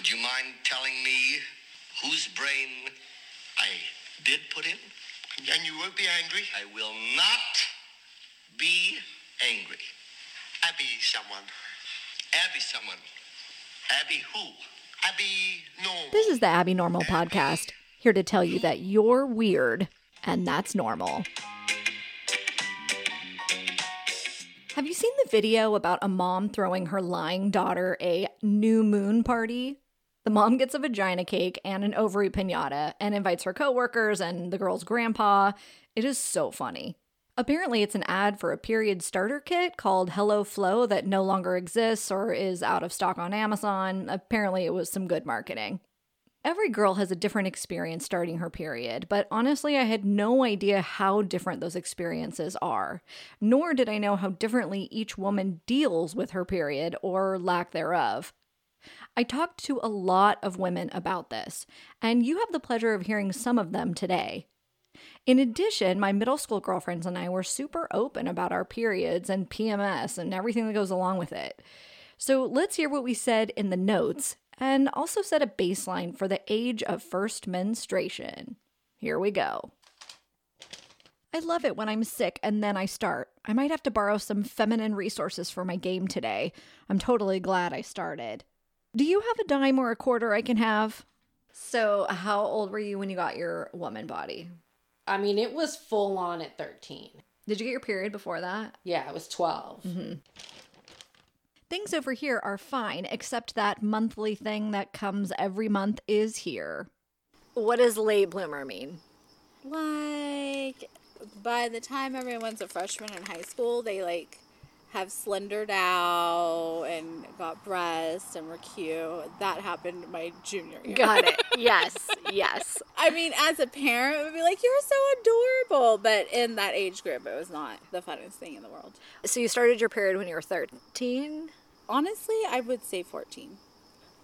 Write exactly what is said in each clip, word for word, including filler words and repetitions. Would you mind telling me whose brain I did put in? And you won't be angry? I will not be angry. Abby someone. Abby someone. Abby who? Abby Normal. This is the Abby Normal Abby podcast, here to tell you that you're weird, and that's normal. Have you seen the video about a mom throwing her lying daughter a new moon party? The mom gets a vagina cake and an ovary piñata and invites her coworkers and the girl's grandpa. It is so funny. Apparently, it's an ad for a period starter kit called Hello Flo that no longer exists or is out of stock on Amazon. Apparently, it was some good marketing. Every girl has a different experience starting her period, but honestly, I had no idea how different those experiences are, nor did I know how differently each woman deals with her period or lack thereof. I talked to a lot of women about this, and you have the pleasure of hearing some of them today. In addition, my middle school girlfriends and I were super open about our periods and P M S and everything that goes along with it. So let's hear what we said in the notes, and also set a baseline for the age of first menstruation. Here we go. I love it when I'm sick and then I start. I might have to borrow some feminine resources for my game today. I'm totally glad I started. Do you have a dime or a quarter I can have? So how old were you when you got your woman body? I mean, it was full on at thirteen. Did you get your period before that? Yeah, I was twelve. Mm-hmm. Things over here are fine, except that monthly thing that comes every month is here. What does late bloomer mean? Like, by the time everyone's a freshman in high school, they, like, have slendered out and got breasts and were cute. That happened my junior year. Got it. Yes. Yes. I mean, as a parent, it would be like, you're so adorable. But in that age group, it was not the funnest thing in the world. So you started your period when you were thirteen? Honestly, I would say fourteen.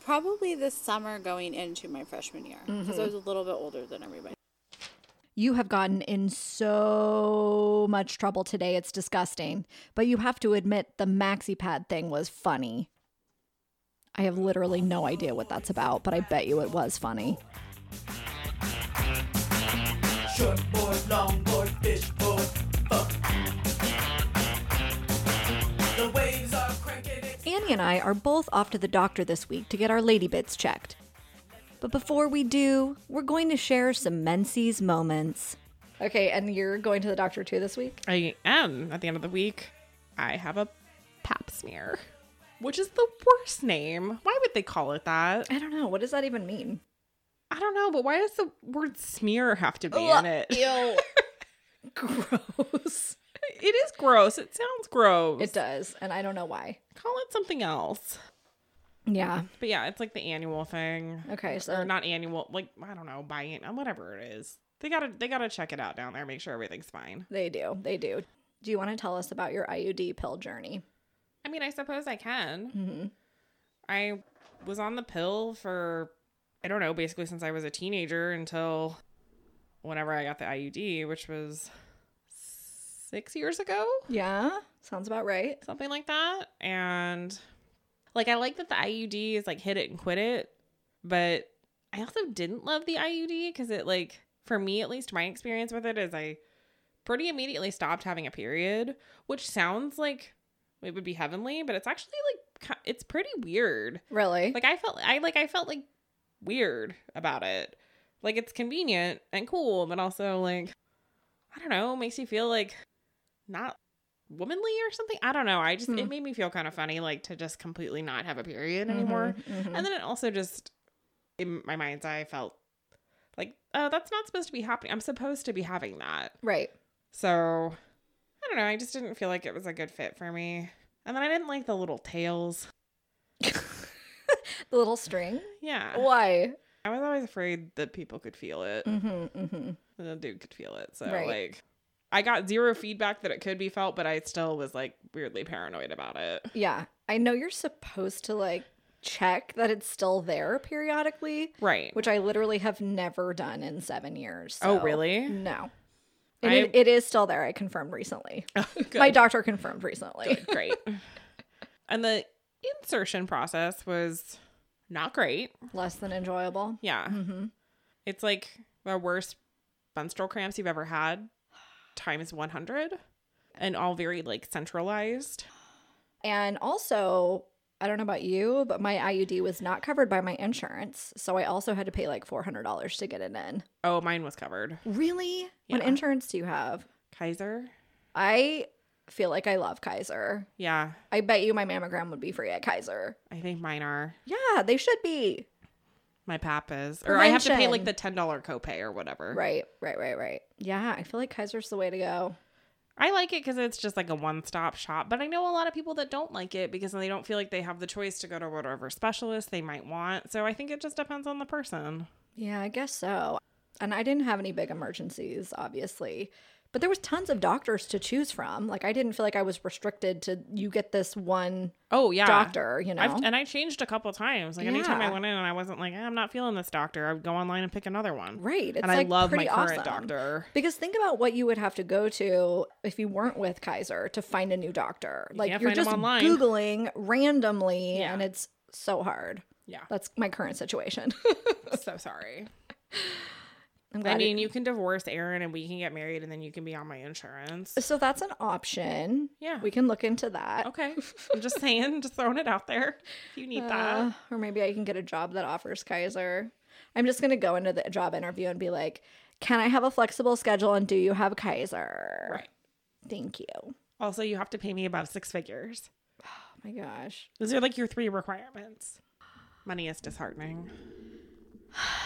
Probably this summer going into my freshman year, because mm-hmm. I was a little bit older than everybody. You have gotten in so much trouble today, it's disgusting. But you have to admit the maxi pad thing was funny. I have literally no idea what that's about, but I bet you it was funny. Short board, long board, fish board, fuck. The waves are cranking it. Annie and I are both off to the doctor this week to get our lady bits checked. But before we do, we're going to share some Menses moments. Okay, and you're going to the doctor too this week? I am. At the end of the week, I have a pap smear, which is the worst name. Why would they call it that? I don't know. What does that even mean? I don't know, but why does the word smear have to be Ugh, in it? Ew. Gross. It is gross. It sounds gross. It does, and I don't know why. Call it something else. Yeah. But yeah, it's like the annual thing. Okay, so. Or not annual, like, I don't know, biannual, whatever it is. They gotta, they gotta check it out down there, make sure everything's fine. They do, they do. Do you want to tell us about your I U D pill journey? I mean, I suppose I can. Mm-hmm. I was on the pill for, I don't know, basically since I was a teenager until whenever I got the I U D, which was six years ago. Yeah, sounds about right. Something like that, and... Like, I like that the I U D is, like, hit it and quit it, but I also didn't love the I U D because it, like, for me, at least, my experience with it is I pretty immediately stopped having a period, which sounds like it would be heavenly, but it's actually, like, it's pretty weird. Really? Like, I felt, I like, I felt, like, weird about it. Like, it's convenient and cool, but also, like, I don't know, makes you feel, like, not womanly or something. I don't know. I just, mm. it made me feel kind of funny, like, to just completely not have a period anymore. Mm-hmm, mm-hmm. And then it also just, in my mind's eye, felt like, oh, that's not supposed to be happening. I'm supposed to be having that. Right. So, I don't know. I just didn't feel like it was a good fit for me. And then I didn't like the little tails. The little string? Yeah. Why? I was always afraid that people could feel it. Mm-hmm, mm-hmm. The dude could feel it. So, right. like... I got zero feedback that it could be felt, but I still was, like, weirdly paranoid about it. Yeah. I know you're supposed to, like, check that it's still there periodically. Right. Which I literally have never done in seven years. So. Oh, really? No. And it, it is still there. I confirmed recently. Oh, my doctor confirmed recently. Good, great. And the insertion process was, not great. Less than enjoyable. Yeah. Mm-hmm. It's like the worst menstrual cramps you've ever had times one hundred, and all very like centralized. And also, I don't know about you, but my I U D was not covered by my insurance. So I also had to pay like four hundred dollars to get it in. Oh, mine was covered. Really? Yeah. What insurance do you have? Kaiser. I feel like I love Kaiser. Yeah. I bet you my mammogram would be free at Kaiser. I think mine are. Yeah, they should be. My P A P is. Prevention. Or I have to pay like the ten dollars copay or whatever. Right, right, right, right. Yeah, I feel like Kaiser's the way to go. I like it because it's just like a one-stop shop. But I know a lot of people that don't like it because they don't feel like they have the choice to go to whatever specialist they might want. So I think it just depends on the person. Yeah, I guess so. And I didn't have any big emergencies, obviously. But there was tons of doctors to choose from. Like, I didn't feel like I was restricted to, you get this one oh, yeah. doctor, you know? I've, and I changed a couple times. Like, yeah. Anytime I went in and I wasn't like, eh, I'm not feeling this doctor, I would go online and pick another one. Right. It's and like I love my current awesome. doctor. Because think about what you would have to go to if you weren't with Kaiser to find a new doctor. Like, you you're just Googling randomly, yeah. and it's so hard. Yeah. That's my current situation. So sorry. I mean, you can divorce Aaron and we can get married and then you can be on my insurance. So that's an option. Yeah. We can look into that. Okay. I'm just saying, just throwing it out there. You need uh, that. Or maybe I can get a job that offers Kaiser. I'm just going to go into the job interview and be like, can I have a flexible schedule and do you have Kaiser? Right. Thank you. Also, you have to pay me above six figures. Oh my gosh. Those are like your three requirements. Money is disheartening.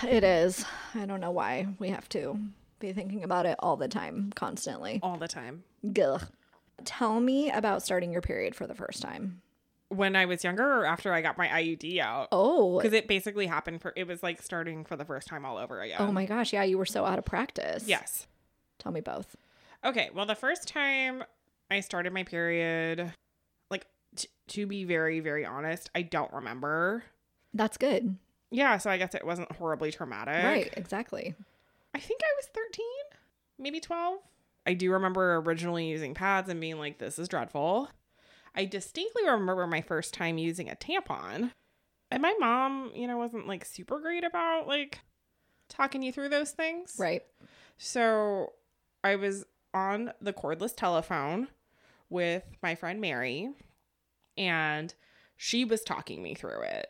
It is. I don't know why we have to be thinking about it all the time, constantly. All the time. Gugh. Tell me about starting your period for the first time. When I was younger or after I got my I U D out? Oh. Because it basically happened for, it was like starting for the first time all over again. Oh my gosh. Yeah, you were so out of practice. Yes. Tell me both. Okay. Well, the first time I started my period, like t- to be very, very honest, I don't remember. That's good. Yeah, so I guess it wasn't horribly traumatic. Right, exactly. I think I was thirteen, maybe twelve. I do remember originally using pads and being like, this is dreadful. I distinctly remember my first time using a tampon. And my mom, you know, wasn't like super great about like talking you through those things. Right. So I was on the cordless telephone with my friend Mary, and she was talking me through it,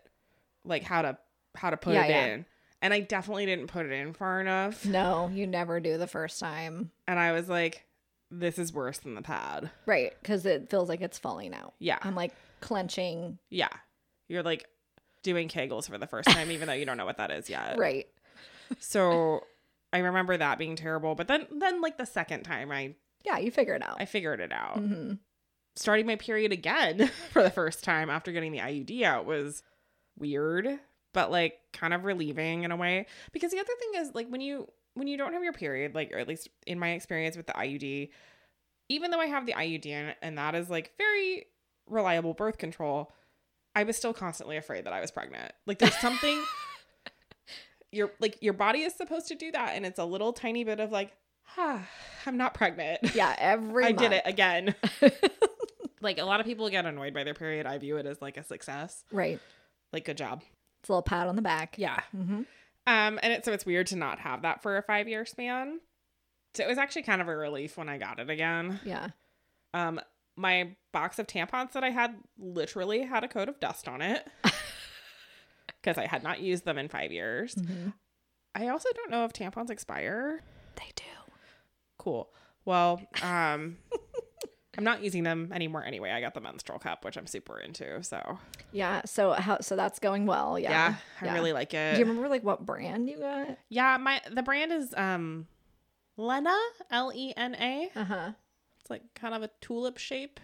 like how to how to put yeah, it yeah. in. And I definitely didn't put it in far enough. No, you never do the first time. And I was like, this is worse than the pad. Right, because it feels like it's falling out. Yeah. I'm like clenching. Yeah. You're like doing Kegels for the first time, even though you don't know what that is yet. Right. So I remember that being terrible. But then, then like the second time I... Yeah, you figure it out. I figured it out. Mm-hmm. Starting my period again for the first time after getting the I U D out was weird. But like kind of relieving in a way, because the other thing is like when you when you don't have your period, like, or at least in my experience with the I U D, even though I have the I U D in, and that is like very reliable birth control, I was still constantly afraid that I was pregnant. Like there's something your like your body is supposed to do that, and it's a little tiny bit of like, ah, I'm not pregnant. Yeah, every I month. did it again. Like a lot of people get annoyed by their period. I view it as like a success. Right. Like good job. It's a little pat on the back. Yeah. Mm-hmm. Um, and it, so it's weird to not have that for a five-year span. So it was actually kind of a relief when I got it again. Yeah. Um, my box of tampons that I had literally had a coat of dust on it because I had not used them in five years. Mm-hmm. I also don't know if tampons expire. They do. Cool. Well, um... I'm not using them anymore anyway. I got the menstrual cup, which I'm super into. So yeah, so how so that's going well. Yeah, yeah, I yeah. really like it. Do you remember like what brand you got? Yeah, my the brand is um, Lena, L E N A. Uh huh. It's like kind of a tulip shape.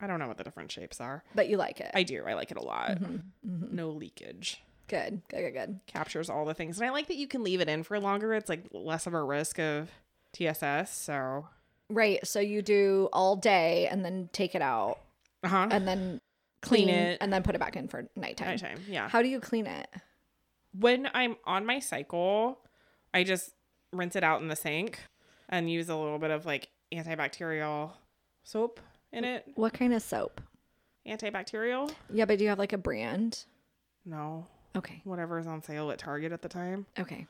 I don't know what the different shapes are, but you like it. I do. I like it a lot. Mm-hmm. Mm-hmm. No leakage. Good. Good. Good. Good. Captures all the things, and I like that you can leave it in for longer. It's like less of a risk of T S S. So. Right, so you do all day and then take it out, uh-huh. and then clean, clean it, and then put it back in for nighttime. Nighttime, yeah. How do you clean it? When I'm on my cycle, I just rinse it out in the sink and use a little bit of like antibacterial soap in it. What kind of soap? Antibacterial. Yeah, but do you have like a brand? No. Okay. Whatever is on sale at Target at the time. Okay.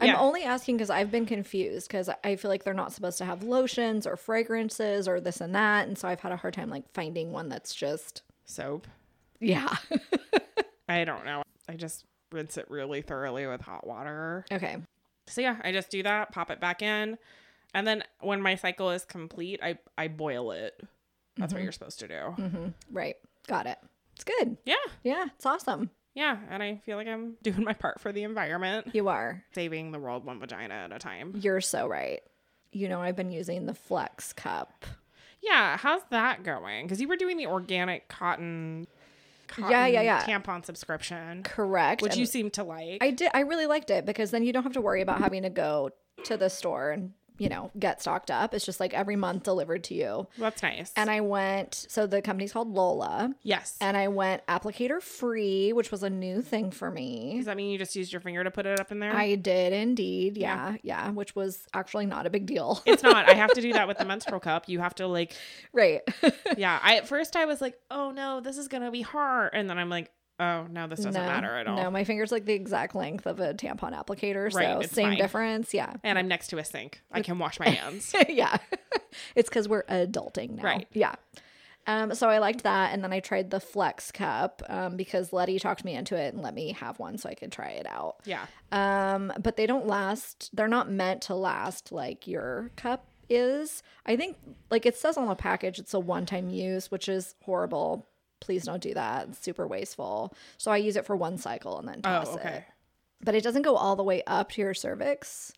Yeah. I'm only asking because I've been confused because I feel like they're not supposed to have lotions or fragrances or this and that. And so I've had a hard time like finding one that's just soap. Yeah. I don't know. I just rinse it really thoroughly with hot water. Okay. So yeah, I just do that, pop it back in. And then when my cycle is complete, I, I boil it. That's mm-hmm. what you're supposed to do. Mm-hmm. Right. Got it. It's good. Yeah. Yeah. It's awesome. Yeah. And I feel like I'm doing my part for the environment. You are. Saving the world one vagina at a time. You're so right. You know, I've been using the Flex Cup. Yeah. How's that going? Because you were doing the organic cotton... Cotton yeah, yeah, yeah. tampon subscription. Correct. Which and you seem to like. I did. I really liked it because then you don't have to worry about having to go to the store and, you know, get stocked up. It's just like every month delivered to you. That's nice. And I went, so the company's called Lola. Yes. And I went applicator free, which was a new thing for me. Does that mean you just used your finger to put it up in there? I did indeed. Yeah. Yeah. yeah which was actually not a big deal. It's not. I have to do that with the menstrual cup. You have to like. Right. yeah. I, at first I was like, oh no, this is going to be hard. And then I'm like, oh no, this doesn't no, matter at all. No, my finger's like the exact length of a tampon applicator, so right, same fine. difference, yeah. And I'm next to a sink. I can wash my hands. yeah, it's because we're adulting now. Right. Yeah. Um. So I liked that, and then I tried the Flex Cup, um, because Letty talked me into it and let me have one so I could try it out. Yeah. Um. But they don't last. They're not meant to last like your cup is. I think like it says on the package, it's a one-time use, which is horrible. Please don't do that. It's super wasteful. So I use it for one cycle and then toss oh, okay. it. But it doesn't go all the way up to your cervix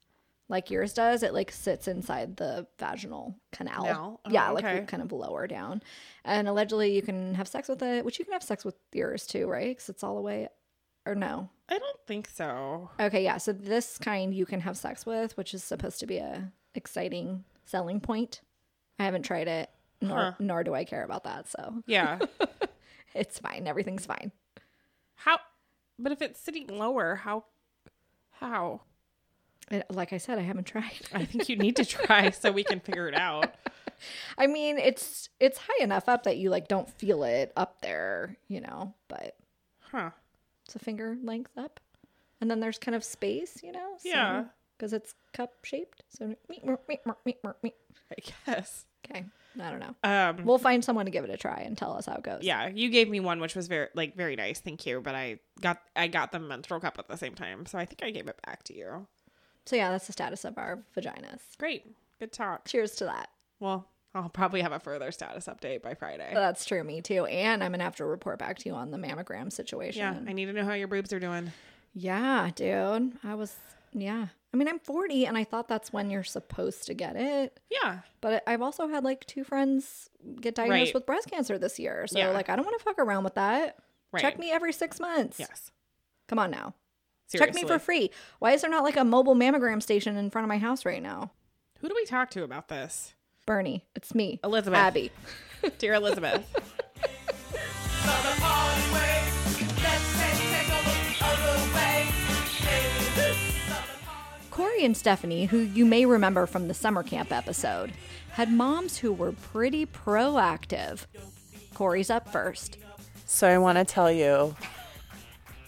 like yours does. It like sits inside the vaginal canal. No? Oh, yeah, okay. Like kind of lower down. And allegedly you can have sex with it, which you can have sex with yours too, right? Because it's all the way or no? I don't think so. Okay, yeah. So this kind you can have sex with, which is supposed to be a exciting selling point. I haven't tried it. Nor, huh. nor do I care about that. So yeah, it's fine. Everything's fine. How? But if it's sitting lower, how? How? It, like I said, I haven't tried. I think you need to try so we can figure it out. I mean, it's it's high enough up that you like don't feel it up there, you know. But huh? It's a finger length up, and then there's kind of space, you know. So, yeah, because it's cup shaped. So meep, meep, meep, meep, meep, meep. I guess. Okay. I don't know. Um, we'll find someone to give it a try and tell us how it goes. Yeah, you gave me one, which was very, like, very nice. Thank you, but I got I got the menstrual cup at the same time, so I think I gave it back to you. So yeah, that's the status of our vaginas. Great, good talk. Cheers to that. Well, I'll probably have a further status update by Friday. That's true, me too. And I'm gonna have to report back to you on the mammogram situation. Yeah, I need to know how your boobs are doing. Yeah, dude. I was. Yeah. I mean, I'm forty and I thought that's when you're supposed to get it. Yeah. But I've also had like two friends get diagnosed right. with breast cancer this year. So yeah. like, I don't want to fuck around with that. Right. Check me every six months. Yes. Come on now. Seriously. Check me for free. Why is there not like a mobile mammogram station in front of my house right now? Who do we talk to about this? Bernie. It's me. Elizabeth. Abby. Dear Elizabeth. Corey and Stephanie, who you may remember from the summer camp episode, had moms who were pretty proactive. Corey's up first. So I want to tell you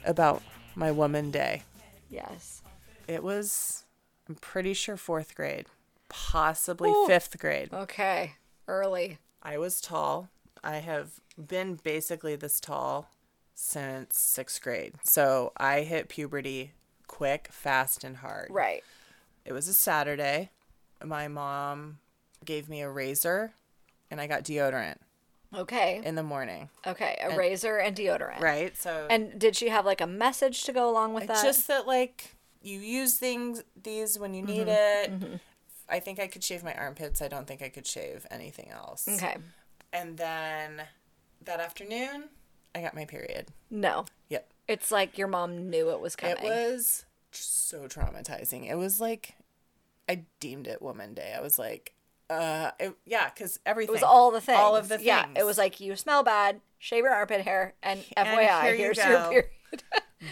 about my Woman Day. Yes. It was, I'm pretty sure, fourth grade, possibly Ooh. fifth grade. Okay. Early. I was tall. I have been basically this tall since sixth grade. So I hit puberty quick, fast, and hard. Right. It was a Saturday. My mom gave me a razor, and I got deodorant. Okay. In the morning. Okay, a and, razor and deodorant. Right. So. And did she have like a message to go along with that? Just that like you use things these when you need mm-hmm. it. Mm-hmm. I think I could shave my armpits. I don't think I could shave anything else. Okay. And then that afternoon, I got my period. No. Yep. It's like your mom knew it was coming. It was so traumatizing. It was like, I deemed it Woman Day. I was like, uh, it, yeah, because everything. It was all the things. All of the things. Yeah, it was like, you smell bad, shave your armpit hair, and F Y I, and here here's you your period.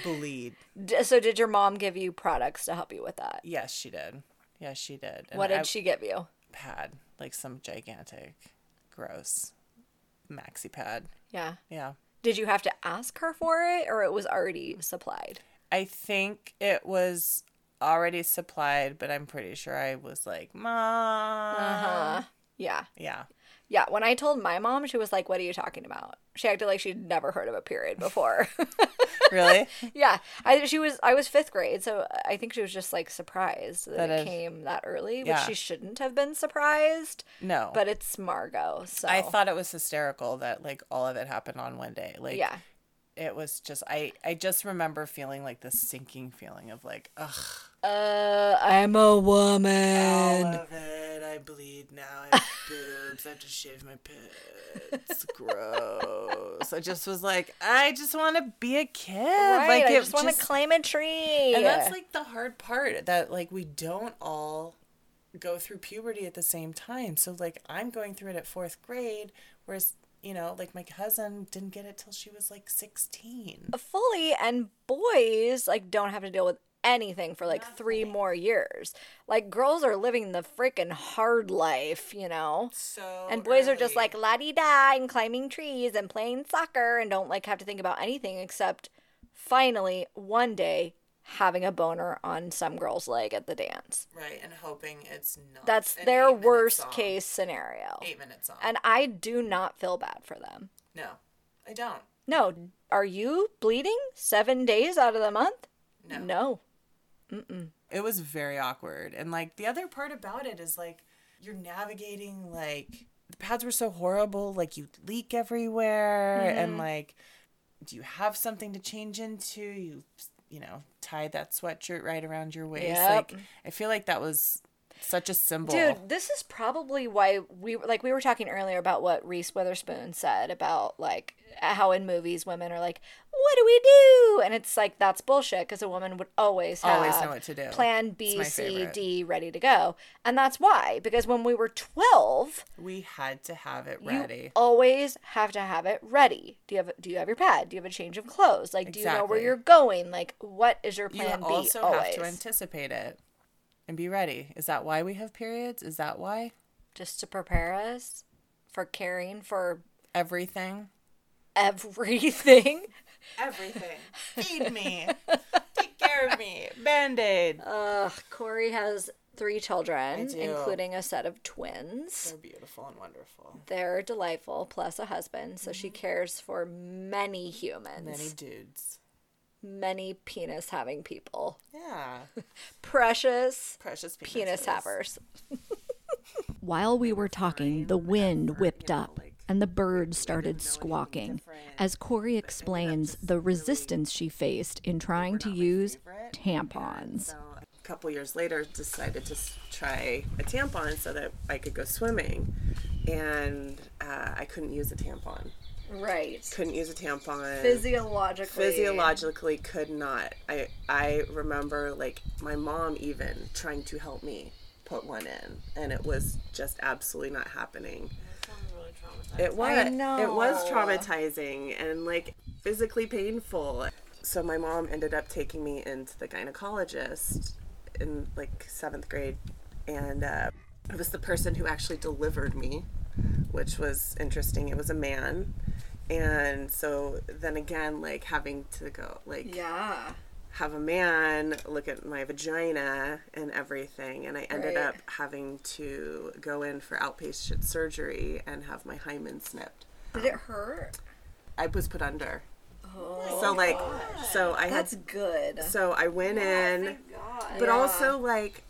Bleed. So did your mom give you products to help you with that? Yes, she did. Yes, she did. And what did I, she give you? Pad. Like some gigantic, gross maxi pad. Yeah. Yeah. Did you have to ask her for it, or it was already supplied? I think it was already supplied, but I'm pretty sure I was like, Mom. Uh-huh. Yeah. Yeah. Yeah. When I told my mom, she was like, what are you talking about? She acted like she'd never heard of a period before. Really? Yeah. I she was I was fifth grade, so I think she was just like surprised that, that it is, came that early, which yeah. she shouldn't have been surprised. No. But it's Margot, so I thought it was hysterical that like all of it happened on one day. Like yeah. It was just I, I just remember feeling like this sinking feeling of like, ugh. Uh, I'm a woman. All of it. I bleed now. I have boobs. I have to shave my pits. Gross. I just was like, I just want to be a kid. Right, like I it just want to climb a tree. And that's like the hard part that like we don't all go through puberty at the same time. So like I'm going through it at fourth grade, whereas you know, like my cousin didn't get it till she was like sixteen. Fully, and boys like don't have to deal with anything for like Nothing. three more years. Like girls are living the freaking hard life, you know. So and boys early. are just like la di da and climbing trees and playing soccer and don't like have to think about anything except finally one day having a boner on some girl's leg at the dance. Right, and hoping it's not. That's their worst case scenario. Eight minutes on. And I do not feel bad for them. No, I don't. No. Are you bleeding seven days out of the month? No. No. Mm-mm. It was very awkward. And, like, the other part about it is, like, you're navigating, like, the pads were so horrible. Like, you leak everywhere. Mm-hmm. And, like, do you have something to change into? You... you know, tie that sweatshirt right around your waist. Yep. Like, I feel like that was such a symbol. Dude, this is probably why we, like, we were talking earlier about what Reese Witherspoon said about, like, how in movies women are like, what do we do? And it's like, that's bullshit, because a woman would always have always know what to do. Plan B, C, D ready to go. And that's why, because when we were twelve, we had to have it ready. You always have to have it ready. Do you have do you have your pad? Do you have a change of clothes? Like, exactly. Do you know where you're going? Like, what is your plan you B always? You also have to anticipate it and be ready. Is that why we have periods? Is that why? Just to prepare us for caring for everything. Everything. Everything. Feed me. Take care of me. Band-Aid. Uh, Corey has three children, including a set of twins. They're beautiful and wonderful. They're delightful, plus a husband. So mm-hmm. She cares for many humans. Many dudes. Many penis-having people. Yeah. Precious. Precious penis havers. While we were talking, the wind whipped up. And the bird started squawking, as Corey explains the resistance she faced in trying to use tampons. So a couple years later, decided to try a tampon so that I could go swimming, and uh, I couldn't use a tampon. Right. Couldn't use a tampon. Physiologically. Physiologically could not. I I remember like my mom even trying to help me put one in, and it was just absolutely not happening. It was. I know. It was traumatizing and like physically painful. So my mom ended up taking me into the gynecologist in like seventh grade, and uh, it was the person who actually delivered me, which was interesting. It was a man, and so then again, like having to go like yeah. have a man look at my vagina and everything, and I ended right. up having to go in for outpatient surgery and have my hymen snipped. Did it hurt? I was put under. Oh, so like, God. so I that's had, good. So I went yeah, in, but yeah. also like,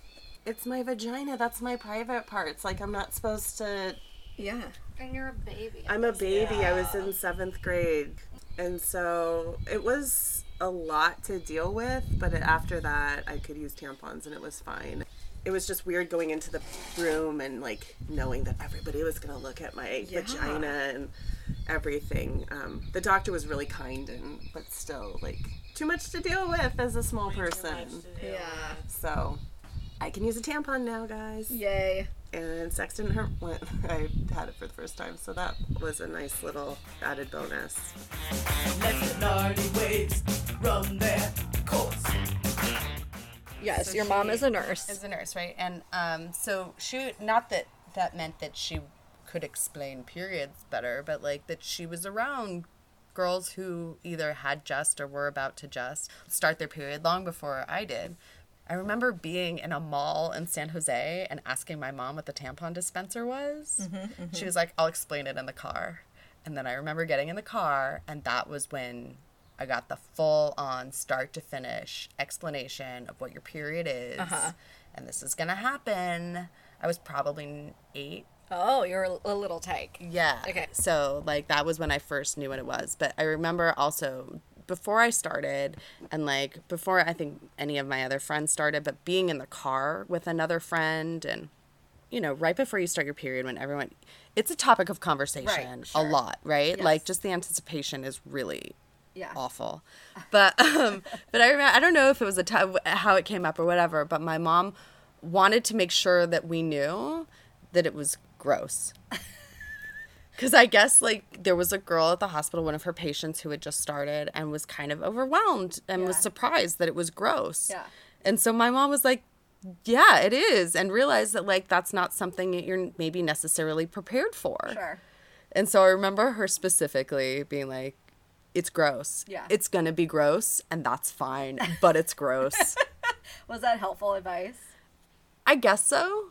it's my vagina. That's my private parts. Like I'm not supposed to. Yeah. And you're a baby. I'm a baby. Yeah. I was in seventh grade, and so it was a lot to deal with, but after that I could use tampons and it was fine. It was just weird going into the room and like knowing that everybody was gonna look at my yeah. vagina and everything. Um, the doctor was really kind, and but still like too much to deal with as a small person. Yeah. With. So I can use a tampon now, guys. Yay. And sex didn't hurt when I had it for the first time, so that was a nice little added bonus. Yes, so your mom is a nurse. Is a nurse, right? And um, so she, not that that meant that she could explain periods better, but like that she was around girls who either had just or were about to just start their period long before I did. I remember being in a mall in San Jose and asking my mom what the tampon dispenser was. Mm-hmm, mm-hmm. She was like, I'll explain it in the car. And then I remember getting in the car, and that was when I got the full-on start-to-finish explanation of what your period is, uh-huh. and this is going to happen. I was probably eight. Oh, you're a little tyke. Yeah. Okay. So, like, that was when I first knew what it was. But I remember also before I started, and, like, before I think any of my other friends started, but being in the car with another friend and, you know, right before you start your period when everyone – it's a topic of conversation right, sure. a lot, right? Yes. Like, just the anticipation is really – Yeah. awful. But um, but I remember, I don't know if it was a t- how it came up or whatever, but my mom wanted to make sure that we knew that it was gross. Because I guess, like, there was a girl at the hospital, one of her patients who had just started and was kind of overwhelmed and yeah. was surprised that it was gross. Yeah. And so my mom was like, yeah, it is. And realized that, like, that's not something that you're maybe necessarily prepared for. Sure. And so I remember her specifically being like, it's gross. Yeah. It's going to be gross, and that's fine, but it's gross. Was that helpful advice? I guess so.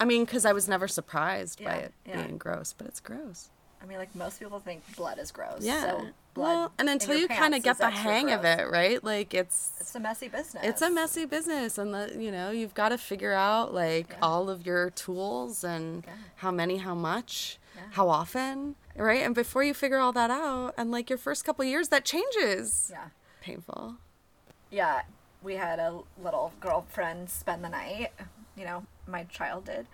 I mean, because I was never surprised yeah, by it yeah. being gross, but it's gross. I mean, like, most people think blood is gross. Yeah. So blood well, and until you kind of get the hang gross. Of it, right? Like, it's... It's a messy business. It's a messy business, and, the, you know, you've got to figure out, like, yeah. all of your tools and yeah. how many, how much, yeah. how often... Right? And before you figure all that out, and, like, your first couple of years, that changes. Yeah. Painful. Yeah. We had a little girlfriend spend the night. You know, my child did.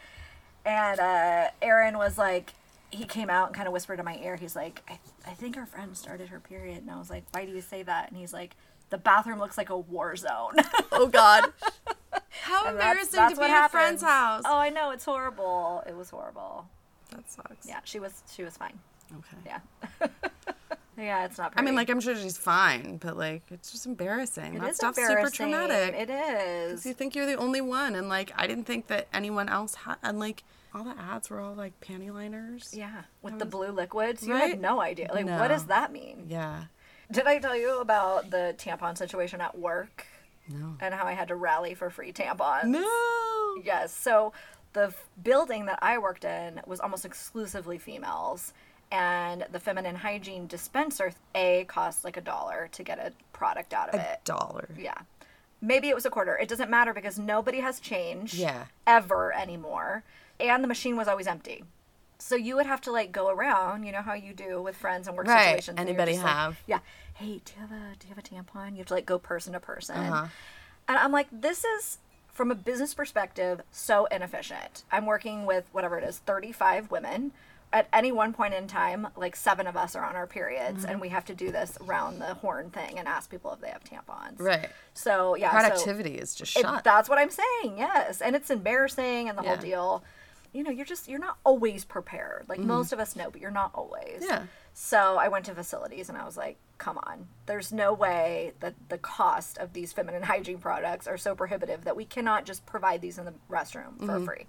And uh, Aaron was, like, he came out and kind of whispered in my ear. He's like, I, I think our friend started her period. And I was like, why do you say that? And he's like, the bathroom looks like a war zone. Oh, God. How and embarrassing that's, that's to be at a friend's house. Oh, I know. It's horrible. It was horrible. That sucks. Yeah, she was she was fine. Okay. Yeah. Yeah, it's not pretty. I mean, like, I'm sure she's fine, but, like, it's just embarrassing. It that is stuff's embarrassing. Super traumatic. It is. Because you think you're the only one, and, like, I didn't think that anyone else had, and, like, all the ads were all, like, panty liners. Yeah, with was, the blue liquids. You right? had no idea. Like, no. What does that mean? Yeah. Did I tell you about the tampon situation at work? No. And how I had to rally for free tampons? No. Yes, so... The building that I worked in was almost exclusively females, and the feminine hygiene dispenser, A, cost like a dollar to get a product out of a it. A dollar. Yeah. Maybe it was a quarter. It doesn't matter because nobody has change yeah. ever anymore, and the machine was always empty. So you would have to, like, go around, you know how you do with friends and work right. situations. Anybody have. Like, yeah. Hey, do you have a, do you have a tampon? You have to, like, go person to person. Uh-huh. And I'm like, this is... From a business perspective, so inefficient. I'm working with, whatever it is, thirty-five women. At any one point in time, like, seven of us are on our periods, mm-hmm. and we have to do this round the horn thing and ask people if they have tampons. Right. So, yeah. Productivity so is just shot. It, that's what I'm saying, yes. And it's embarrassing and the yeah. whole deal. You know, you're just, you're not always prepared. Like, mm-hmm. most of us know, but you're not always. Yeah. So I went to facilities and I was like, come on, there's no way that the cost of these feminine hygiene products are so prohibitive that we cannot just provide these in the restroom for mm-hmm. free.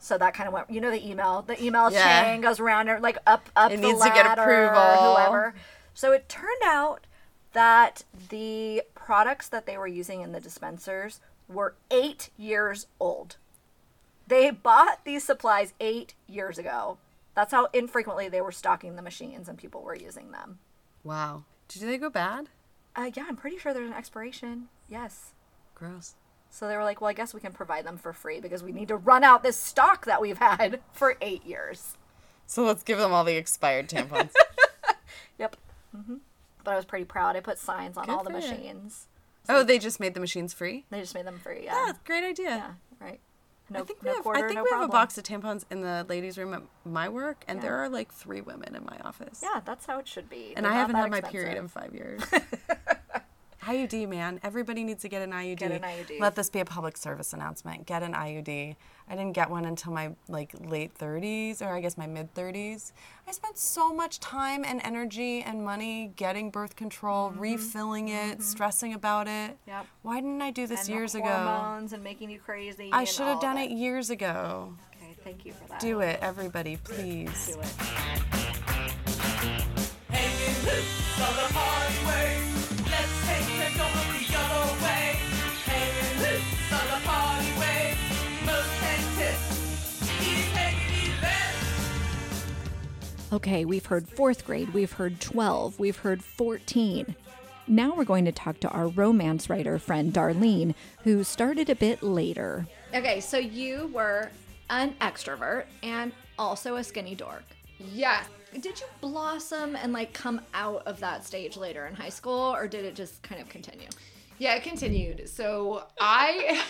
So that kind of went, you know, the email, the email yeah. chain goes around, or like up, up it the needs ladder, to get approval. Whoever. So it turned out that the products that they were using in the dispensers were eight years old. They bought these supplies eight years ago. That's how infrequently they were stocking the machines and people were using them. Wow. Did they go bad? Uh, yeah, I'm pretty sure there's an expiration. Yes. Gross. So they were like, well, I guess we can provide them for free because we need to run out this stock that we've had for eight years. So let's give them all the expired tampons. Yep. Mm-hmm. But I was pretty proud. I put signs on Good all the machines. So oh, they just made the machines free? They just made them free, yeah. Yeah, great idea. Yeah, right. No, I think no we, have, quarter, I think no we have a box of tampons in the ladies' room at my work, and yeah. there are, like, three women in my office. Yeah, that's how it should be. And They're I haven't had expensive. my period in five years. I U D, man. Everybody needs to get an I U D. Get an I U D. Let this be a public service announcement. Get an I U D. I didn't get one until my, like, late thirties, or I guess my mid-thirties. I spent so much time and energy and money getting birth control, mm-hmm. refilling it, mm-hmm. stressing about it. Yep. Why didn't I do this and years the hormones ago? hormones and making you crazy. I should have done it years ago. Okay, thank you for that. Do it, everybody, please. Do it. So the hard way, let's take it over the other way. Hey, it's on the party way, most hectic. Okay, we've heard fourth grade, we've heard twelve, we've heard fourteen. Now we're going to talk to our romance writer friend, Darlene, who started a bit later. Okay, so you were an extrovert and also a skinny dork. Yes. Did you blossom and like come out of that stage later in high school, or did it just kind of continue? Yeah, it continued. So I,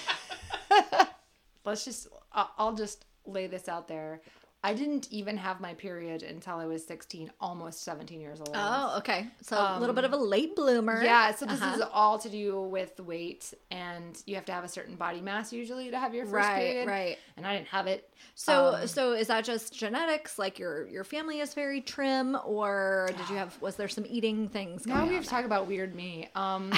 let's just, I'll just lay this out there. I didn't even have my period until I was sixteen, almost seventeen years old. Oh, okay. So um, a little bit of a late bloomer. Yeah, so this uh-huh. is all to do with weight, and you have to have a certain body mass usually to have your first right, period. Right, right. And I didn't have it. So um, so is that just genetics? Like your your family is very trim, or did you have, was there some eating things going on? Now we have to talk about weird me. Um,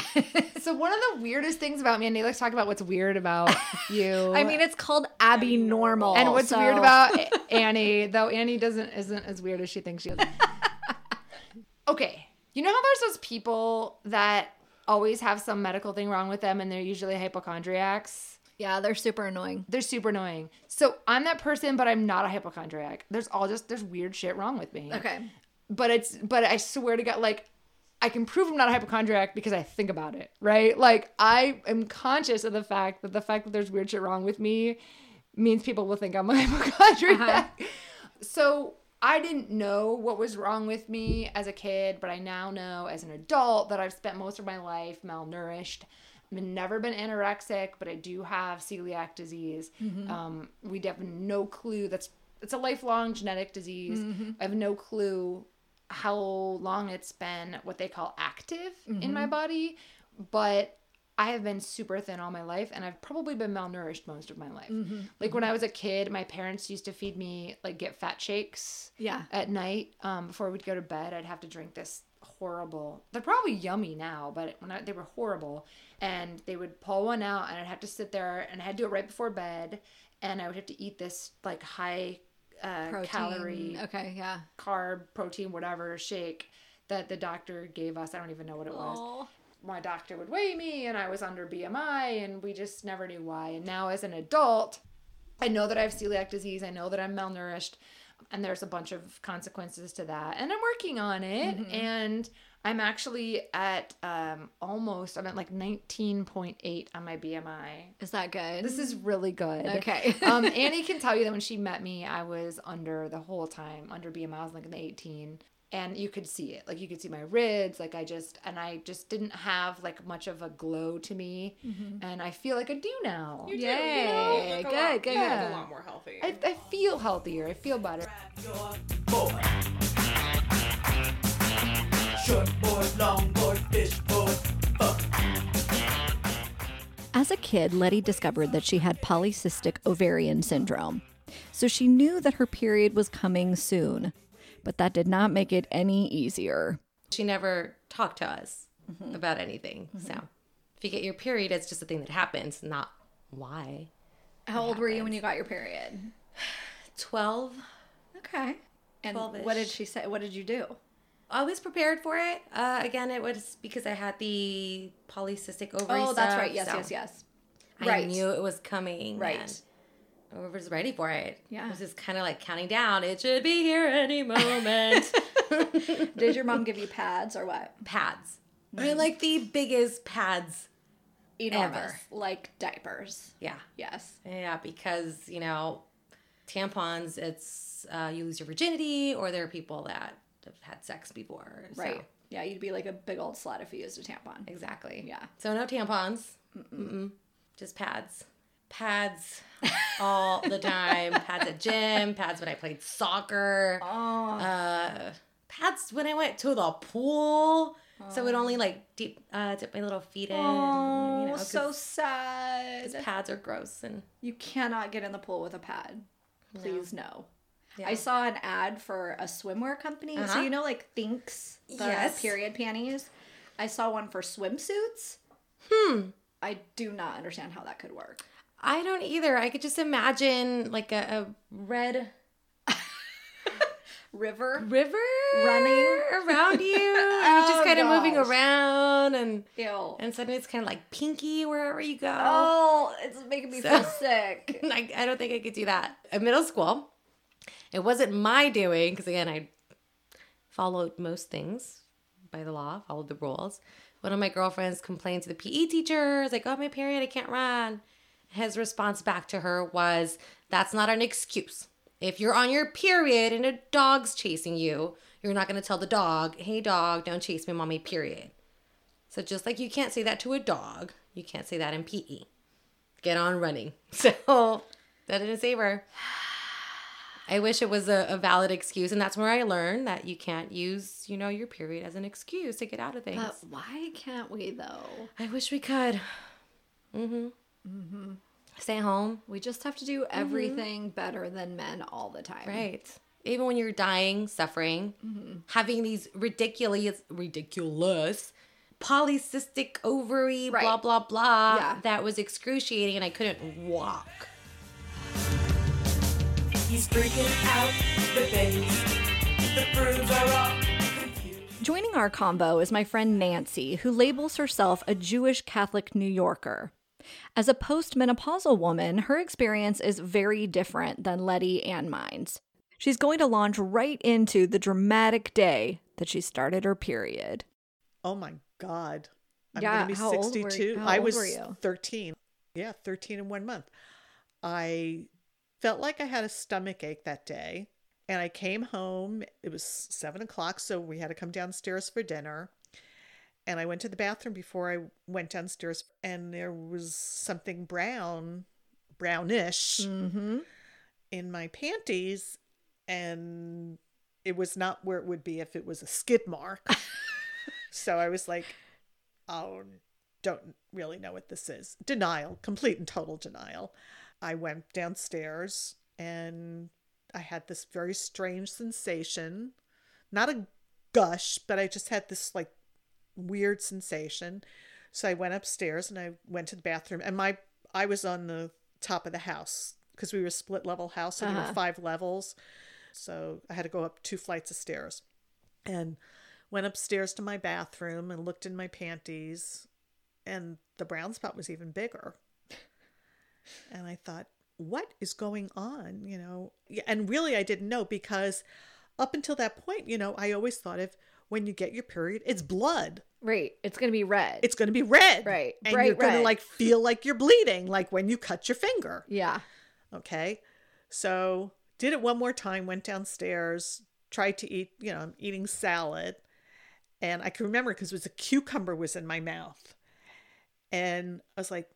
so one of the weirdest things about me, and let's talk about what's weird about you. I mean, it's called Abby Normal. And what's so. weird about and Annie, though Annie doesn't isn't as weird as she thinks she is. Okay. You know how there's those people that always have some medical thing wrong with them, and they're usually hypochondriacs? Yeah, they're super annoying. They're super annoying. So I'm that person, but I'm not a hypochondriac. There's all just there's weird shit wrong with me. Okay. But it's but I swear to God, like I can prove I'm not a hypochondriac because I think about it, right? Like I am conscious of the fact that the fact that there's weird shit wrong with me means people will think I'm a hypochondriac. Uh-huh. So I didn't know what was wrong with me as a kid, but I now know as an adult that I've spent most of my life malnourished. I've never been anorexic, but I do have celiac disease. Mm-hmm. Um, we have no clue. That's it's a lifelong genetic disease. Mm-hmm. I have no clue how long it's been what they call active mm-hmm. in my body, but I have been super thin all my life, and I've probably been malnourished most of my life. Mm-hmm. Like mm-hmm. when I was a kid, my parents used to feed me, like get fat shakes yeah. at night. Um, before we'd go to bed, I'd have to drink this horrible, they're probably yummy now, but when I, they were horrible, and they would pull one out, and I'd have to sit there, and I had to do it right before bed, and I would have to eat this like high uh, protein. calorie, okay, yeah, carb, protein, whatever shake that the doctor gave us. I don't even know what it was. Aww. My doctor would weigh me, and I was under B M I, and we just never knew why. And now as an adult, I know that I have celiac disease. I know that I'm malnourished, and there's a bunch of consequences to that. And I'm working on it. Mm-hmm. And I'm actually at um, almost, I'm at like nineteen point eight on my B M I. Is that good? This is really good. Okay. um, Annie can tell you that when she met me, I was under the whole time, under B M I. I was like in the eighteen. And you could see it. Like, you could see my ribs. Like, I just... And I just didn't have, like, much of a glow to me. Mm-hmm. And I feel like I do now. You do. Yay. You know, good, lot, good. You yeah. look a lot more healthy. I, I feel healthier. I feel better. Grab your board. Short board, long board, fish board, fuck. As a kid, Letty discovered that she had polycystic ovarian syndrome. So she knew that her period was coming soon. But that did not make it any easier. She never talked to us mm-hmm. about anything. Mm-hmm. So if you get your period, it's just a thing that happens, not why. How old happens. Were you when you got your period? twelve. Okay. And twelve-ish. What did she say? What did you do? I was prepared for it. Uh, again, it was because I had the polycystic ovary. Oh, that's stuff, right. Yes, so yes, yes. I right. knew it was coming. Right. And- I was ready for it. Yeah. It was just kind of like counting down. It should be here any moment. Did your mom give you pads or what? Pads. Mm-hmm. I mean, like the biggest pads enormous. Ever. Like diapers. Yeah. Yes. Yeah, because, you know, tampons, it's, uh, you lose your virginity, or there are people that have had sex before. Right. So. Yeah, you'd be like a big old slut if you used a tampon. Exactly. Yeah. So no tampons. Mm-mm. Mm-mm. Just pads. Pads all the time. Pads at gym. Pads when I played soccer. Oh. Uh, pads when I went to the pool. Oh. So I would only like deep, uh, dip my little feet in. Oh, you know, so sad. Pads are gross. And you cannot get in the pool with a pad. Please, no. no. Yeah. I saw an ad for a swimwear company. Uh-huh. So you know like Thinx, the yes. period panties? I saw one for swimsuits. Hmm. I do not understand how that could work. I don't either. I could just imagine like a, a red river river running around you, and oh, just kind of moving around, and Ew. and suddenly it's kind of like pinky wherever you go. Oh, it's making me so, feel sick. I, I don't think I could do that. At middle school, it wasn't my doing, because again, I followed most things by the law, followed the rules. One of my girlfriends complained to the P E teacher. It's like, oh, my period, I can't run. His response back to her was, that's not an excuse. If you're on your period and a dog's chasing you, you're not going to tell the dog, hey, dog, don't chase me, mommy, period. So just like you can't say that to a dog, you can't say that in P E. Get on running. So that didn't save her. I wish it was a, a valid excuse, and that's where I learned that you can't use, you know, your period as an excuse to get out of things. But why can't we, though? I wish we could. Mm-hmm. Mm-hmm. Stay home. We just have to do everything mm-hmm. better than men all the time. Right. Even when you're dying, suffering, mm-hmm. having these ridiculous, ridiculous polycystic ovary, right. blah, blah, blah, yeah. that was excruciating, and I couldn't walk. He's freaking out the babies. The birds are all confused. Joining our combo is my friend Nancy, who labels herself a Jewish Catholic New Yorker. As a postmenopausal woman, her experience is very different than Letty and mine's. She's going to launch right into the dramatic day that she started her period. Oh my God. I'm yeah, going to be sixty-two. I was thirteen. Yeah, thirteen in one month. I felt like I had a stomach ache that day, and I came home. It was seven o'clock, so we had to come downstairs for dinner. And I went to the bathroom before I went downstairs, and there was something brown, brownish, mm-hmm. in my panties, and it was not where it would be if it was a skid mark. So I was like, "Oh, don't really know what this is." Denial, complete and total denial. I went downstairs and I had this very strange sensation, not a gush, but I just had this like weird sensation. So I went upstairs and I went to the bathroom, and my, I was on the top of the house because we were a split level house, so uh-huh. there were five levels. So I had to go up two flights of stairs, and went upstairs to my bathroom and looked in my panties, and the brown spot was even bigger. And I thought, what is going on? You know, and really I didn't know, because up until that point, you know, I always thought of when you get your period, it's blood. Right. It's going to be red. It's going to be red. Right. And bright you're going to like feel like you're bleeding, like when you cut your finger. Yeah. Okay. So did it one more time, went downstairs, tried to eat, you know, I'm eating salad. And I can remember because it was a cucumber was in my mouth. And I was like,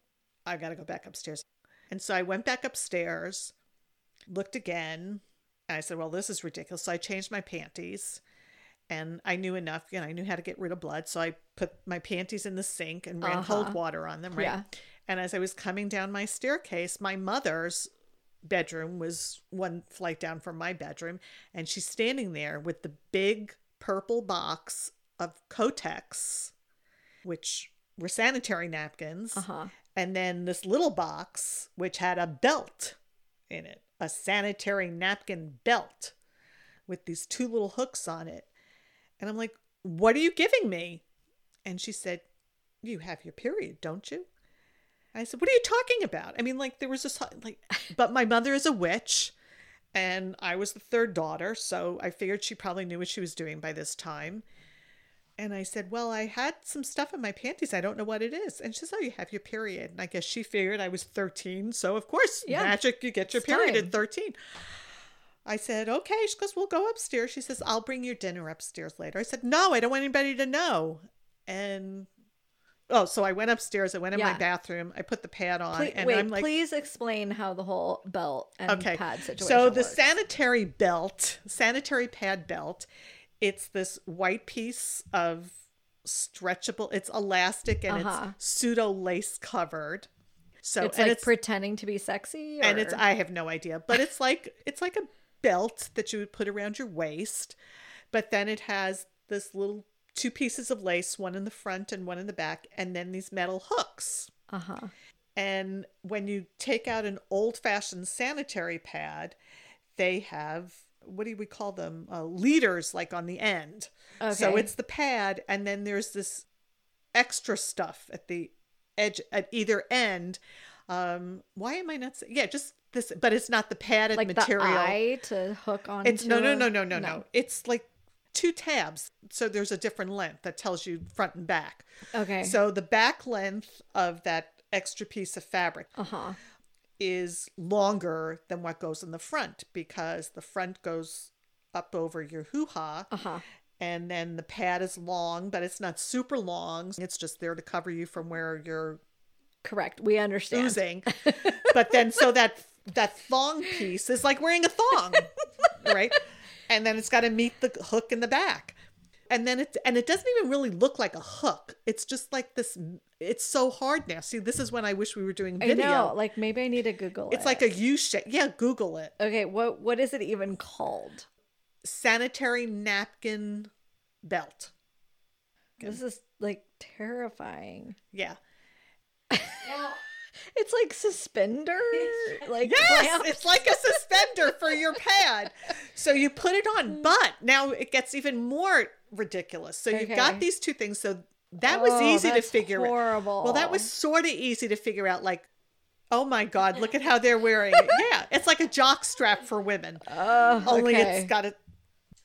I've got to go back upstairs. And so I went back upstairs, looked again, and I said, well, this is ridiculous. So I changed my panties, and I knew enough, you know, I knew how to get rid of blood. So I put my panties in the sink and ran uh-huh. cold water on them, right? Yeah. And as I was coming down my staircase, my mother's bedroom was one flight down from my bedroom, and she's standing there with the big purple box of Kotex, which were sanitary napkins. Uh-huh. And then this little box, which had a belt in it, a sanitary napkin belt with these two little hooks on it. And I'm like, what are you giving me? And she said, you have your period, don't you? And I said, what are you talking about? I mean, like there was this, like, but my mother is a witch, and I was the third daughter. So I figured she probably knew what she was doing by this time. And I said, well, I had some stuff in my panties. I don't know what it is. And she says, oh, you have your period. And I guess she figured I was thirteen. So, of course, yeah. magic, you get your it's period time. At thirteen. I said, okay. She goes, we'll go upstairs. She says, I'll bring your dinner upstairs later. I said, no, I don't want anybody to know. And, oh, so I went upstairs. I went in yeah. my bathroom. I put the pad on. Please, and wait, I'm like, please explain how the whole belt and okay. pad situation So, the works. sanitary belt, sanitary pad belt, it's this white piece of stretchable, it's elastic, and uh-huh. it's pseudo lace covered. So it's and like it's, pretending to be sexy, or? And it's, I have no idea, but it's like, it's like a belt that you would put around your waist, but then it has this little two pieces of lace, one in the front and one in the back, and then these metal hooks. Uh-huh. And when you take out an old fashioned sanitary pad, they have what do we call them? Uh, leaders, like on the end. Okay. So it's the pad. And then there's this extra stuff at the edge at either end. Um, why am I not saying? Yeah, just this, but it's not the padded like material. Like the eye to hook on. It's no, no, no, no, no, no, no. It's like two tabs. So there's a different length that tells you front and back. Okay. So the back length of that extra piece of fabric uh-huh. is longer than what goes in the front, because the front goes up over your hoo-ha. Uh-huh. And then the pad is long, but it's not super long. It's just there to cover you from where you're Correct. We understand. Oozing. But then, so that that thong piece is like wearing a thong, right? And then it's got to meet the hook in the back. And then it, and it doesn't even really look like a hook. It's just like this, it's so hard now. See, this is when I wish we were doing video. I know, like maybe I need to Google it. It's like a U shape. Yeah, Google it. Okay, what what is it even called? Sanitary napkin belt. Okay. This is like terrifying. Yeah. Yeah. It's like suspender, like yes, clamps. It's like a suspender for your pad. So you put it on, but now it gets even more ridiculous. So okay. You've got these two things. So that was oh, easy to figure horrible. out. Well, that was sort of easy to figure out. Like, oh my God, look at how they're wearing it. Yeah, it's like a jock strap for women. Oh, only okay. It's got a,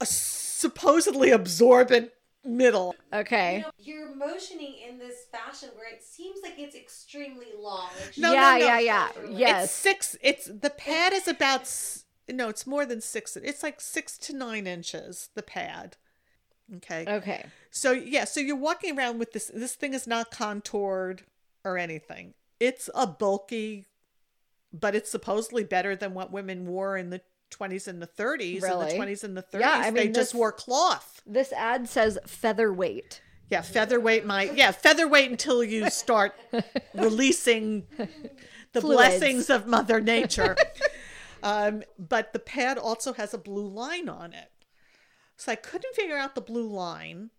a supposedly absorbent middle. Okay. You know, you're motioning in this fashion where it seems like it's extremely long. It's no, yeah, no, no. yeah, yeah, yeah. Yes. It's six. It's the pad is about no. It's more than six. It's like six to nine inches. The pad. Okay. Okay. So yeah. So you're walking around with this. This thing is not contoured or anything. It's a bulky, but it's supposedly better than what women wore in the twenties and the thirties. Really? And the twenties and the thirties. Yeah, I mean, they this, just wore cloth. This ad says featherweight. Yeah, featherweight my yeah, featherweight until you start releasing the Fluids. blessings of Mother Nature. um, but the pad also has a blue line on it. So I couldn't figure out the blue line.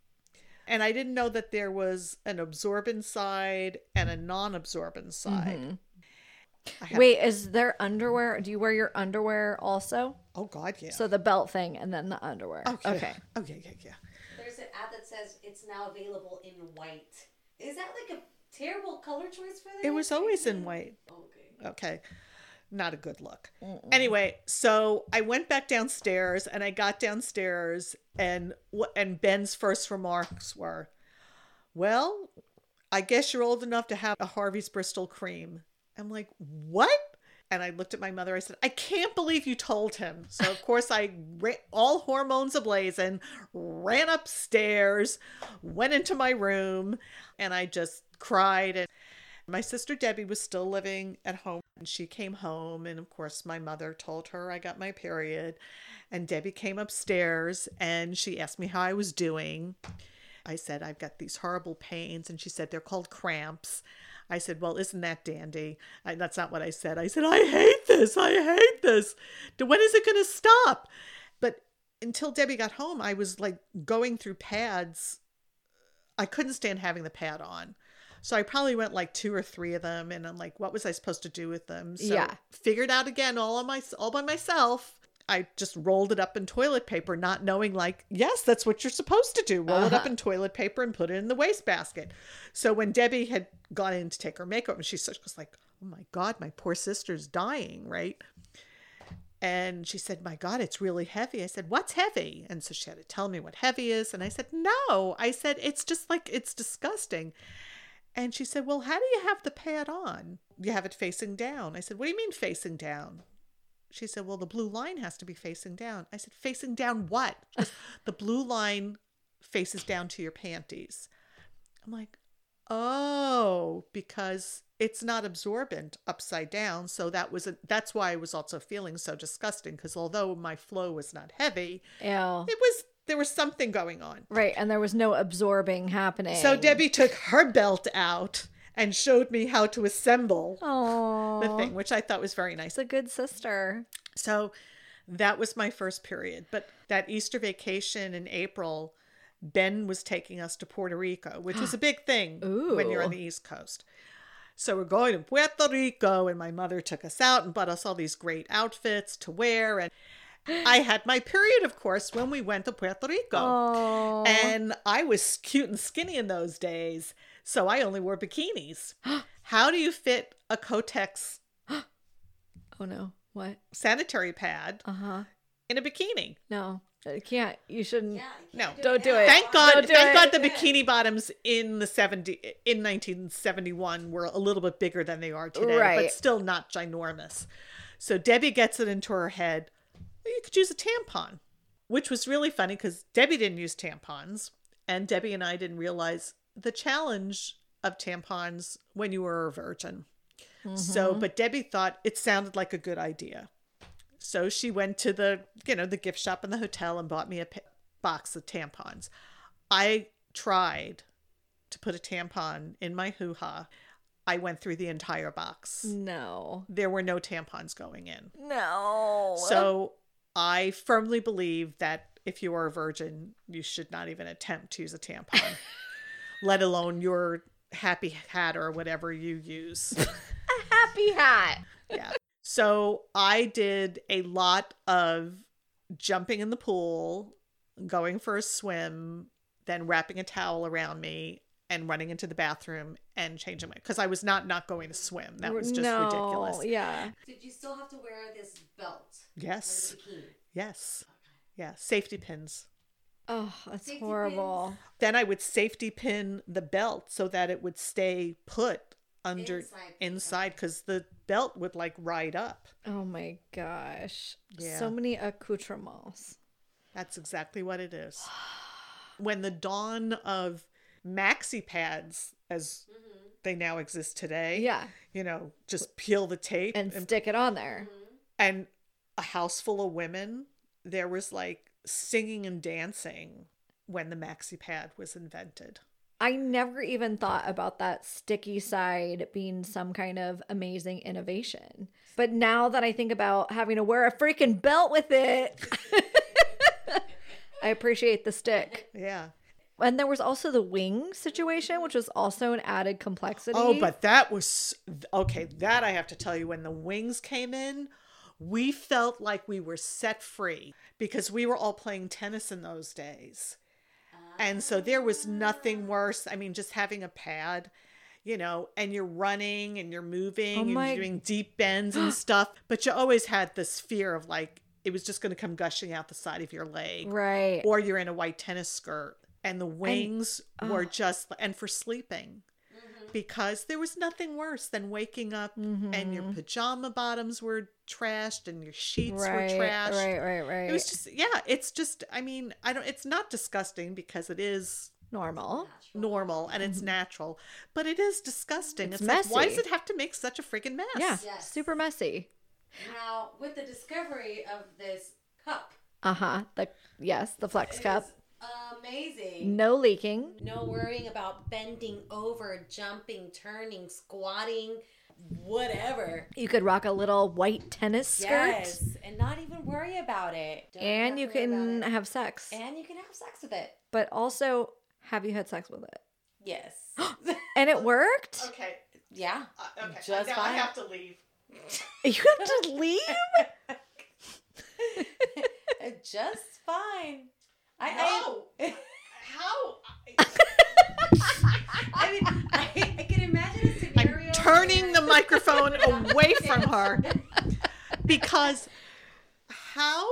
And I didn't know that there was an absorbent side and a non-absorbent side. Mm-hmm. Have... Wait, is there underwear? Do you wear your underwear also? Oh, God, yeah. So the belt thing and then the underwear. Okay. Okay, oh, yeah, yeah, yeah. There's an ad that says it's now available in white. Is that like a terrible color choice for them? It was always in white. Okay. Okay. Not a good look. Mm-mm. Anyway, so I went back downstairs and I got downstairs and and Ben's first remarks were, well, I guess you're old enough to have a Harvey's Bristol cream. I'm like, what? And I looked at my mother. I said, I can't believe you told him. So, of course, I ran, all hormones ablazing, ran upstairs, went into my room, and I just cried. And my sister Debbie was still living at home. And she came home. And, of course, my mother told her I got my period. And Debbie came upstairs, and she asked me how I was doing. I said, I've got these horrible pains. And she said, they're called cramps. I said, well, isn't that dandy? I, that's not what I said. I said, I hate this. I hate this. When is it going to stop? But until Debbie got home, I was like going through pads. I couldn't stand having the pad on. So I probably went like two or three of them. And I'm like, what was I supposed to do with them? So yeah. Figured out again all on my, all by myself. I just rolled it up in toilet paper, not knowing like, yes, that's what you're supposed to do. Roll uh-huh. it up in toilet paper and put it in the wastebasket. So when Debbie had gone in to take her makeup, and she was like, oh my God, my poor sister's dying, right? And she said, my God, it's really heavy. I said, what's heavy? And so she had to tell me what heavy is. And I said, no, I said, it's just like, it's disgusting. And she said, well, how do you have the pad on? You have it facing down. I said, what do you mean facing down? She said, well, the blue line has to be facing down. I said, facing down what? Goes, the blue line faces down to your panties. I'm like, oh, because it's not absorbent upside down. So that was a, that's why I was also feeling so disgusting, because although my flow was not heavy, Ew. it was there was something going on. Right. And there was no absorbing happening. So Debbie took her belt out and showed me how to assemble Aww. the thing, which I thought was very nice. It's a good sister. So that was my first period. But that Easter vacation in April, Ben was taking us to Puerto Rico, which was a big thing Ooh. when you're on the East Coast. So we're going to Puerto Rico, and my mother took us out and bought us all these great outfits to wear. And I had my period, of course, when we went to Puerto Rico. Aww. And I was cute and skinny in those days, so I only wore bikinis. How do you fit a Kotex? Oh no! What? Sanitary pad? Uh huh. In a bikini? No. You can't. You shouldn't. Yeah, you no, do don't do it. Thank God. Don't thank God. It. The bikini bottoms in the seventy in nineteen seventy-one were a little bit bigger than they are today, right. But still not ginormous. So Debbie gets it into her head. Well, you could use a tampon, which was really funny because Debbie didn't use tampons, and Debbie and I didn't realize the challenge of tampons when you were a virgin. Mm-hmm. So, but Debbie thought it sounded like a good idea. So she went to the, you know, the gift shop in the hotel and bought me a p- box of tampons. I tried to put a tampon in my hoo-ha. I went through the entire box. No. There were no tampons going in. No. So I firmly believe that if you are a virgin, you should not even attempt to use a tampon, let alone your happy hat or whatever you use. A happy hat. Yeah. So I did a lot of jumping in the pool, going for a swim, then wrapping a towel around me and running into the bathroom and changing my, because I was not not going to swim. That was just no, ridiculous. Yeah. Did you still have to wear this belt? Yes. Yes. Yeah. Safety pins. Oh, that's safety horrible. Pins. Then I would safety pin the belt so that it would stay put under inside because the belt would like ride up. Oh my gosh. Yeah. So many accoutrements. That's exactly what it is. When the dawn of maxi pads, as mm-hmm. they now exist today, yeah, you know, just peel the tape and, and stick it on there. And a house full of women, there was like singing and dancing when the maxi pad was invented. I never even thought about that sticky side being some kind of amazing innovation. But now that I think about having to wear a freaking belt with it, I appreciate the stick. Yeah. And there was also the wing situation, which was also an added complexity. Oh, but that was, okay, that I have to tell you, when the wings came in, we felt like we were set free because we were all playing tennis in those days. And so there was nothing worse. I mean, just having a pad, you know, and you're running and you're moving oh and my... you're doing deep bends and stuff. But you always had this fear of like, it was just going to come gushing out the side of your leg. Right. Or you're in a white tennis skirt. And the wings and, oh. were just, and for sleeping. Mm-hmm. Because there was nothing worse than waking up mm-hmm. and your pajama bottoms were trashed and your sheets right, were trashed. Right, right, right. It was just, yeah, it's just, I mean, I don't, it's not disgusting because it is normal, normal, and mm-hmm. it's natural, but it is disgusting. It's, it's messy. Like, why does it have to make such a freaking mess? Yeah, yes. Super messy. Now, with the discovery of this cup. Uh-huh. The, yes, the Flex Cup. Amazing. No leaking. No worrying about bending over, jumping, turning, squatting. Whatever. You could rock a little white tennis skirt. Yes, and not even worry about it. Don't and you can have sex. And you can have sex with it. But also, have you had sex with it? Yes. And it worked? Okay. Yeah. Uh, okay. Just now fine. I have to leave. You have to leave? Just fine. I know. I, how? I mean, I, I can imagine a scenario. I'm turning the microphone away from her because how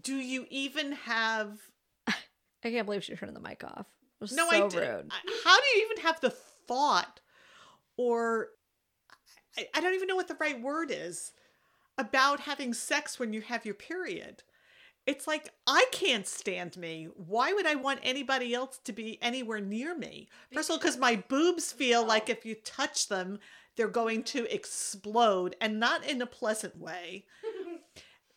do you even have? I can't believe she turned the mic off. It was no, so I did. Rude. How do you even have the thought, or I, I don't even know what the right word is, about having sex when you have your period? It's like, I can't stand me. Why would I want anybody else to be anywhere near me? First of all, because my boobs feel like if you touch them, they're going to explode, and not in a pleasant way.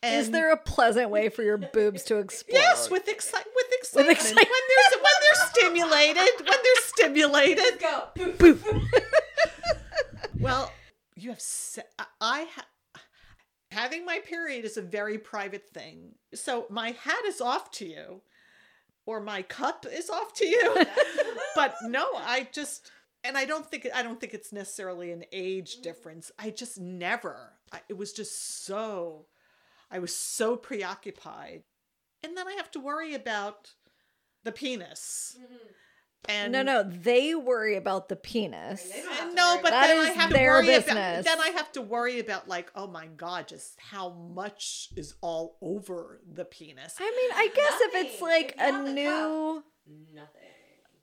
And is there a pleasant way for your boobs to explode? Yes, with, exci- with excitement. With excitement. When, when they're stimulated. When they're stimulated. Go. Boop, boop. Well, you have... Se- I have... Having my period is a very private thing. So my hat is off to you, or my cup is off to you. But no, I just, and I don't think, I don't think it's necessarily an age difference. I just never, I, it was just so, I was so preoccupied. And then I have to worry about the penis. Mm-hmm. And no, no, they worry about the penis. No, but then I have to worry about then I have to worry about like, oh my God, just how much is all over the penis. I mean, I guess if it's like a new nothing.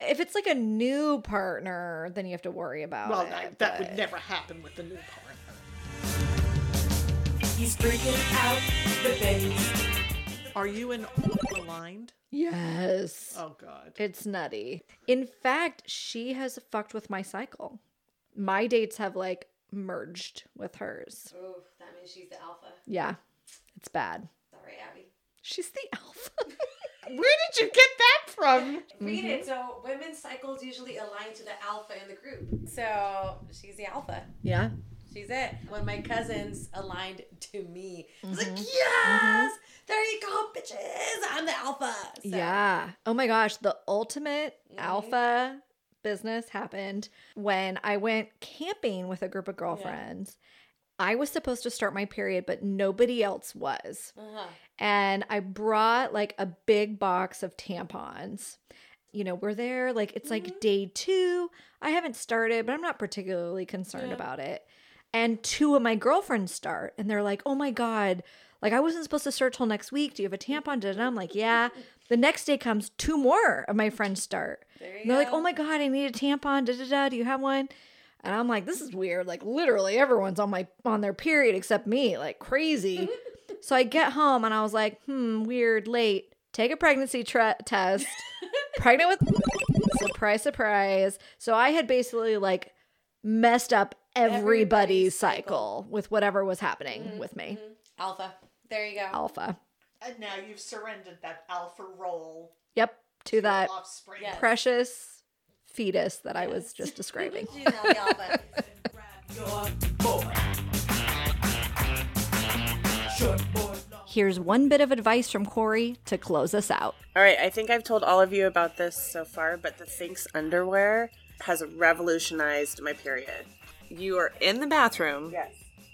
If it's like a new partner, then you have to worry about it. Well, that, that would never happen with the new partner. He's freaking out the face. Are you in aligned? Yes. Oh, God. It's nutty. In fact, she has fucked with my cycle. My dates have, like, merged with hers. Oh, that means she's the alpha. Yeah. It's bad. Sorry, Abby. She's the alpha. Where did you get that from? Read it. So women's cycles usually align to the alpha in the group. So she's the alpha. Yeah. She's it. When my cousins aligned to me, I was mm-hmm. like, yes, mm-hmm. there you go, bitches. I'm the alpha. So. Yeah. Oh my gosh. The ultimate mm-hmm. alpha business happened when I went camping with a group of girlfriends. Yeah. I was supposed to start my period, but nobody else was. Uh-huh. And I brought like a big box of tampons. You know, we're there. Like, it's mm-hmm. like day two. I haven't started, but I'm not particularly concerned yeah. about it. And two of my girlfriends start, and they're like, oh my God, like I wasn't supposed to start till next week. Do you have a tampon? And I'm like, yeah. The next day comes, two more of my friends start. There you and they're go. Like, oh my God, I need a tampon. Da, da, da. Do you have one? And I'm like, this is weird. Like literally everyone's on my on their period except me, like crazy. So I get home and I was like, hmm, weird, late. Take a pregnancy tra- test. Pregnant with surprise, surprise. So I had basically like messed up everybody's, everybody's cycle, cycle with whatever was happening mm-hmm. with me. Mm-hmm. Alpha. There you go. Alpha. And now you've surrendered that alpha role. Yep. To, to that yes. precious fetus that yes. I was just describing. You know, the alpha. Here's one bit of advice from Corey to close us out. All right. I think I've told all of you about this so far, but the Thinx underwear has revolutionized my period. You are in the bathroom. Yes.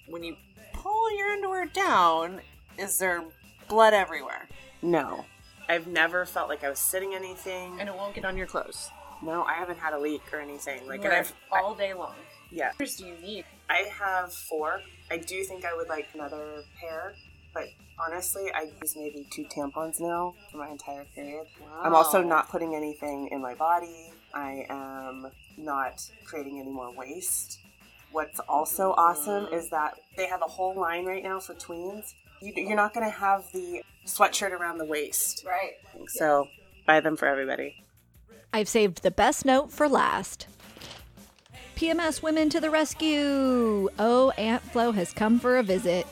When you pull your underwear down, is there blood everywhere? No. I've never felt like I was sitting anything. And it won't get on your clothes. No, I haven't had a leak or anything. Like, and I've all day long. Yeah. What do you need? I have four. I do think I would like another pair, but honestly, I use maybe two tampons now for my entire period. Wow. I'm also not putting anything in my body. I am not creating any more waste. What's also awesome is that they have a whole line right now for tweens. You, you're not going to have the sweatshirt around the waist. Right. So buy them for everybody. I've saved the best note for last. P M S women to the rescue. Oh, Aunt Flo has come for a visit.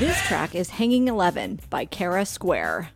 This track is Hanging eleven by Kara Square.